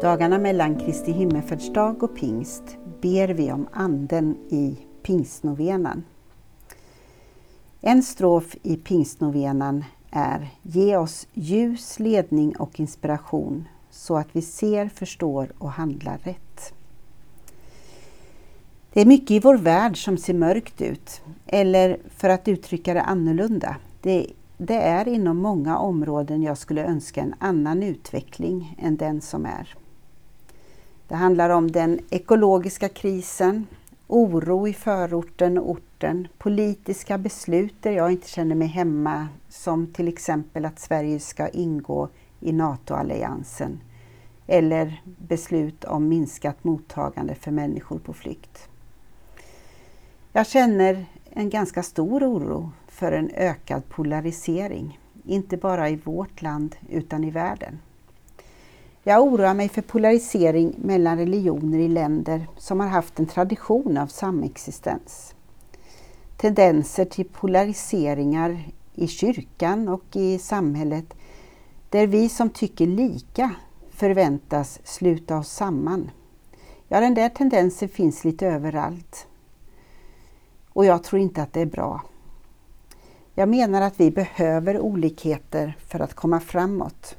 Dagarna mellan Kristi Himmelförds dag och pingst ber vi om anden i pingstnovenan. En strof i pingstnovenan är: Ge oss ljus, ledning och inspiration så att vi ser, förstår och handlar rätt. Det är mycket i vår värld som ser mörkt ut, eller för att uttrycka det annorlunda. Det är inom många områden jag skulle önska en annan utveckling än den som är. Det handlar om den ekologiska krisen, oro i förorten och orten, politiska beslut där jag inte känner mig hemma, som till exempel att Sverige ska ingå i NATO-alliansen, eller beslut om minskat mottagande för människor på flykt. Jag känner en ganska stor oro för en ökad polarisering, inte bara i vårt land utan i världen. Jag oroar mig för polarisering mellan religioner i länder som har haft en tradition av samexistens. Tendenser till polariseringar i kyrkan och i samhället där vi som tycker lika förväntas sluta oss samman. Ja, den där tendensen finns lite överallt. Och jag tror inte att det är bra. Jag menar att vi behöver olikheter för att komma framåt.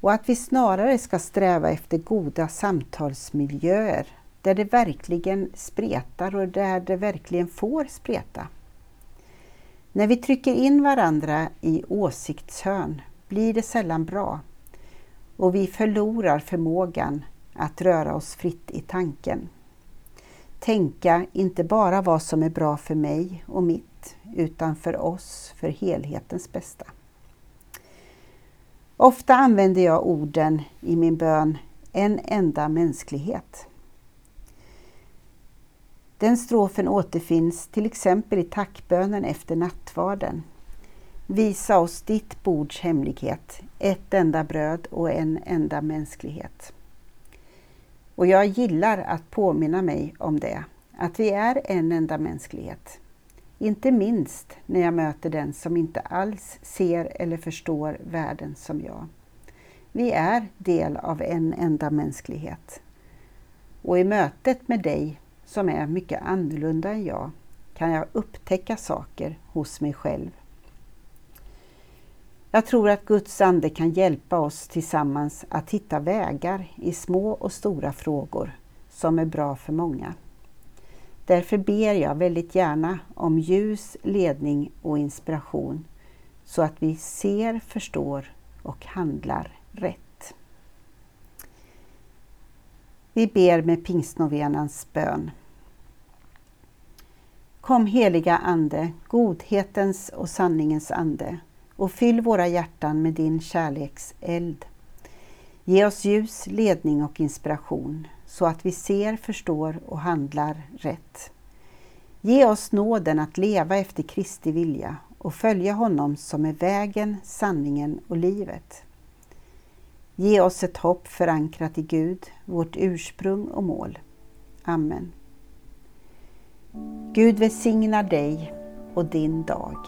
Och att vi snarare ska sträva efter goda samtalsmiljöer där det verkligen spretar och där det verkligen får spreta. När vi trycker in varandra i åsiktshörn blir det sällan bra och vi förlorar förmågan att röra oss fritt i tanken. Tänka inte bara vad som är bra för mig och mitt, utan för oss, för helhetens bästa. Ofta använder jag orden i min bön, en enda mänsklighet. Den strofen återfinns till exempel i tackbönen efter nattvarden. Visa oss ditt bords hemlighet, ett enda bröd och en enda mänsklighet. Och jag gillar att påminna mig om det, att vi är en enda mänsklighet. Inte minst när jag möter den som inte alls ser eller förstår världen som jag. Vi är del av en enda mänsklighet. Och i mötet med dig som är mycket annorlunda än jag kan jag upptäcka saker hos mig själv. Jag tror att Guds ande kan hjälpa oss tillsammans att hitta vägar i små och stora frågor som är bra för många. Därför ber jag väldigt gärna om ljus, ledning och inspiration så att vi ser, förstår och handlar rätt. Vi ber med pingstnovenans bön. Kom heliga ande, godhetens och sanningens ande, och fyll våra hjärtan med din kärleks eld. Ge oss ljus, ledning och inspiration så att vi ser, förstår och handlar rätt. Ge oss nåden att leva efter Kristi vilja och följa honom som är vägen, sanningen och livet. Ge oss ett hopp förankrat i Gud, vårt ursprung och mål. Amen. Gud välsignar dig och din dag.